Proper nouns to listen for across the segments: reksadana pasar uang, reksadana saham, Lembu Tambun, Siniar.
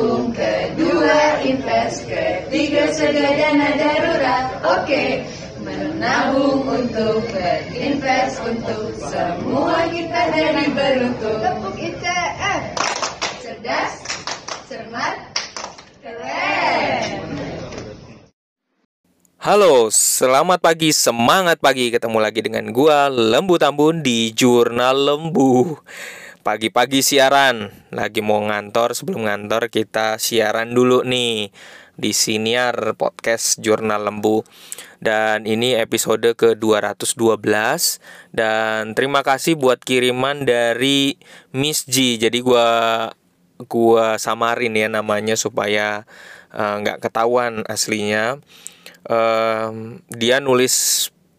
tabung, kedua invest, ketiga sedia dana darurat. Oke, menabung untuk berinvest untuk semua kita jadi beruntung. Tepuk ITF. Cerdas, cermat, keren. Halo, selamat pagi, semangat pagi. Ketemu lagi dengan gua Lembu Tambun di Jurnal Lembu. Pagi-pagi siaran, lagi mau ngantor, sebelum ngantor kita siaran dulu nih di Siniar Podcast Jurnal Lembu. Dan ini episode ke-212. Dan terima kasih buat kiriman dari Miss G. Jadi gua samarin ya namanya supaya nggak ketahuan aslinya. Dia nulis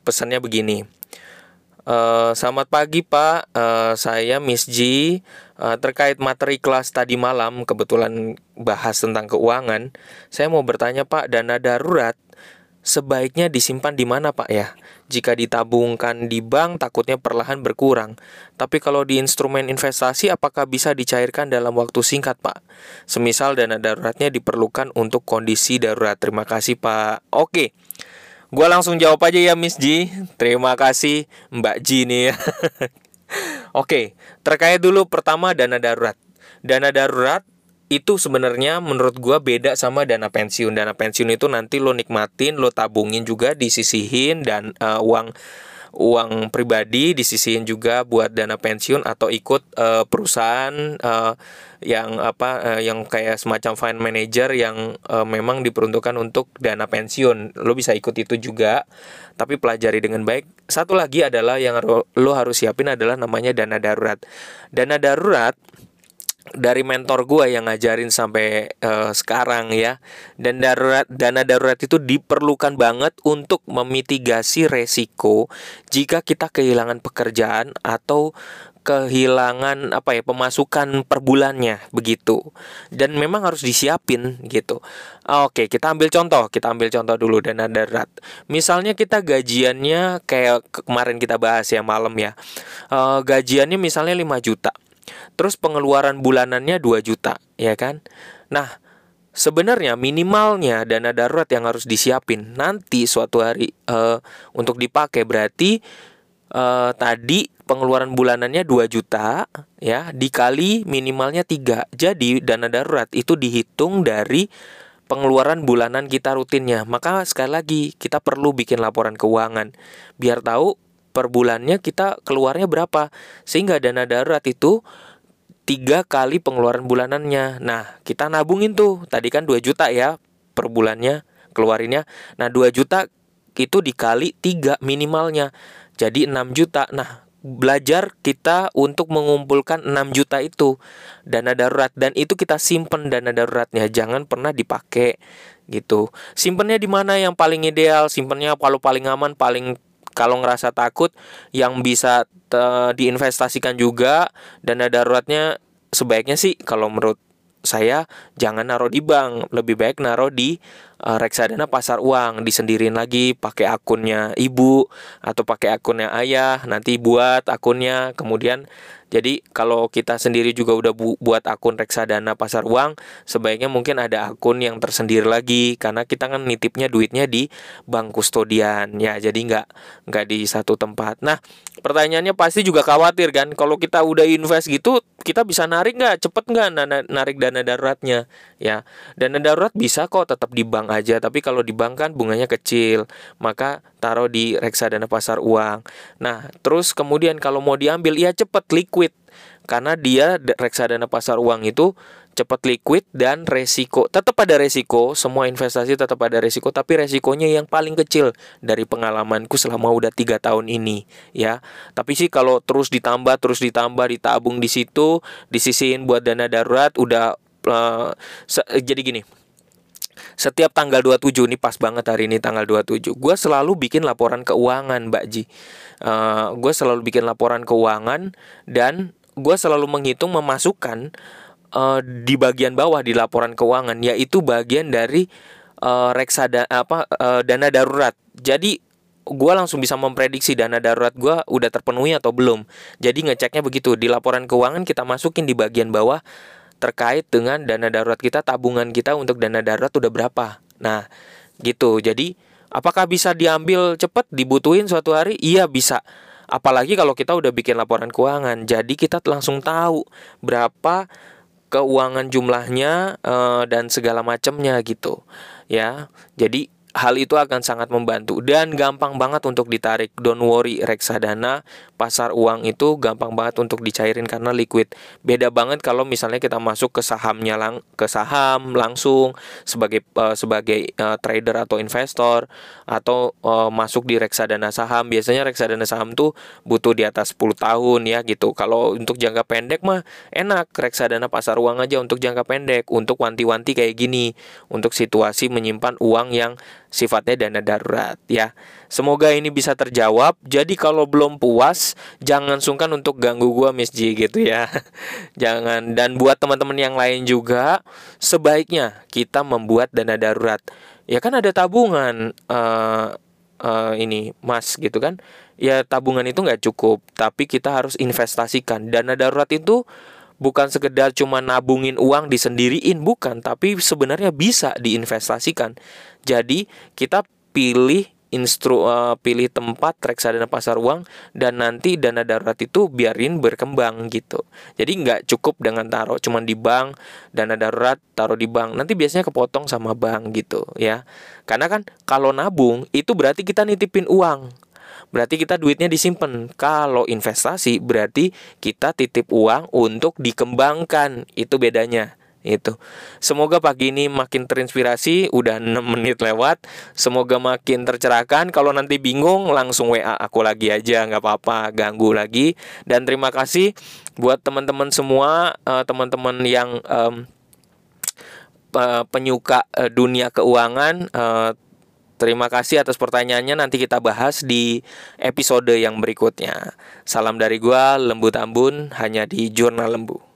pesannya begini. Selamat pagi Pak, saya Miss G. Terkait materi kelas tadi malam, kebetulan bahas tentang keuangan, saya mau bertanya Pak, dana darurat sebaiknya disimpan di mana Pak ya? Jika ditabungkan di bank takutnya perlahan berkurang. Tapi kalau di instrumen investasi apakah bisa dicairkan dalam waktu singkat Pak? Semisal dana daruratnya diperlukan untuk kondisi darurat. Terima kasih Pak. Oke, gua langsung jawab aja ya Miss G. Terima kasih Mbak G nih ya. Oke, terkait dulu pertama dana darurat. Dana darurat itu sebenarnya menurut gua beda sama dana pensiun. Dana pensiun itu nanti lo nikmatin, lo tabungin juga, disisihin, dan uang pribadi disisihin juga buat dana pensiun atau ikut perusahaan yang kayak semacam fund manager yang memang diperuntukkan untuk dana pensiun. Lo bisa ikut itu juga, tapi pelajari dengan baik. Satu lagi adalah yang lo harus siapin adalah namanya dana darurat. Dana darurat dari mentor gue yang ngajarin sampai sekarang ya. Dan dana darurat itu diperlukan banget untuk memitigasi resiko jika kita kehilangan pekerjaan atau kehilangan pemasukan per bulannya begitu. Dan memang harus disiapin gitu. Oke, kita ambil contoh dulu dana darurat. Misalnya kita gajiannya kayak kemarin kita bahas ya malam ya. Gajiannya misalnya 5 juta. Terus pengeluaran bulanannya 2 juta, ya kan? Nah, sebenarnya minimalnya dana darurat yang harus disiapin nanti suatu hari untuk dipakai. Berarti tadi pengeluaran bulanannya 2 juta ya, dikali minimalnya 3. Jadi dana darurat itu dihitung dari pengeluaran bulanan kita rutinnya. Maka sekali lagi kita perlu bikin laporan keuangan biar tahu per bulannya kita keluarnya berapa, sehingga dana darurat itu 3 kali pengeluaran bulanannya. Nah, kita nabungin tuh, tadi kan 2 juta ya per bulannya keluarinnya. Nah, 2 juta itu dikali 3 minimalnya, jadi 6 juta. Nah, belajar kita untuk mengumpulkan 6 juta itu dana darurat, dan itu kita simpen dana daruratnya, jangan pernah dipakai gitu. Simpennya di mana yang paling ideal? Simpennya kalau paling aman, kalau ngerasa takut yang bisa diinvestasikan juga. Dana daruratnya sebaiknya sih kalau menurut saya jangan naruh di bank, lebih baik naruh di reksadana pasar uang, disendirin lagi, pakai akunnya ibu atau pakai akunnya ayah, nanti buat akunnya. Kemudian jadi kalau kita sendiri juga udah buat akun reksadana pasar uang, sebaiknya mungkin ada akun yang tersendiri lagi, karena kita kan nitipnya duitnya di bank kustodian ya, jadi nggak di satu tempat. Nah, pertanyaannya pasti juga khawatir kan, kalau kita udah invest gitu, kita bisa narik nggak, cepet nggak narik dana daruratnya ya? Dana darurat bisa kok tetap di bank aja, tapi kalau di bank kan bunganya kecil, maka taruh di reksadana pasar uang. Nah, terus kemudian kalau mau diambil ya cepet liquid, karena dia reksadana pasar uang itu cepat liquid dan resiko tetap ada resiko, semua investasi tetap ada resiko, tapi resikonya yang paling kecil dari pengalamanku selama udah 3 tahun ini ya. Tapi sih kalau terus ditambah ditabung di situ, disisihin buat dana darurat udah jadi gini. Setiap tanggal 27, ini pas banget hari ini tanggal 27, gue selalu bikin laporan keuangan Mbak Ji. Gue selalu bikin laporan keuangan dan gue selalu menghitung memasukkan di bagian bawah di laporan keuangan, yaitu bagian dari dana darurat. Jadi gue langsung bisa memprediksi dana darurat gue udah terpenuhi atau belum. Jadi ngeceknya begitu, di laporan keuangan kita masukin di bagian bawah terkait dengan dana darurat kita, tabungan kita untuk dana darurat udah berapa. Nah, gitu. Jadi, apakah bisa diambil cepat, dibutuhin suatu hari? Iya, bisa. Apalagi kalau kita udah bikin laporan keuangan. Jadi, kita langsung tahu berapa keuangan jumlahnya dan segala macamnya gitu. Ya. Jadi, hal itu akan sangat membantu dan gampang banget untuk ditarik. Don't worry, reksadana pasar uang itu gampang banget untuk dicairin karena liquid. Beda banget kalau misalnya kita masuk ke sahamnya ke saham langsung sebagai trader atau investor, atau masuk di reksadana saham. Biasanya reksadana saham tuh butuh di atas 10 tahun ya gitu. Kalau untuk jangka pendek mah enak reksadana pasar uang aja untuk jangka pendek, untuk wanti-wanti kayak gini, untuk situasi menyimpan uang yang sifatnya dana darurat ya. Semoga ini bisa terjawab. Jadi kalau belum puas, jangan sungkan untuk ganggu gua Miss G gitu ya. Jangan. Dan buat teman-teman yang lain juga, sebaiknya kita membuat dana darurat. Ya kan ada tabungan ini Mas gitu kan. Ya tabungan itu nggak cukup, tapi kita harus investasikan. Dana darurat itu bukan sekedar cuma nabungin uang disendiriin, bukan, tapi sebenarnya bisa diinvestasikan. Jadi kita pilih tempat reksadana pasar uang, dan nanti dana darurat itu biarin berkembang gitu. Jadi nggak cukup dengan taruh cuma di bank, dana darurat taruh di bank, nanti biasanya kepotong sama bank gitu ya. Karena kan kalau nabung itu berarti kita nitipin uang, berarti kita duitnya disimpan. Kalau investasi berarti kita titip uang untuk dikembangkan. Itu bedanya itu. Semoga pagi ini makin terinspirasi. Udah 6 menit lewat. Semoga makin tercerahkan. Kalau nanti bingung langsung WA aku lagi aja, nggak apa-apa, ganggu lagi. Dan terima kasih buat teman-teman semua, teman-teman yang penyuka dunia keuangan. Terima kasih atas pertanyaannya, nanti kita bahas di episode yang berikutnya. Salam dari gua, Lembu Tambun, hanya di Jurnal Lembu.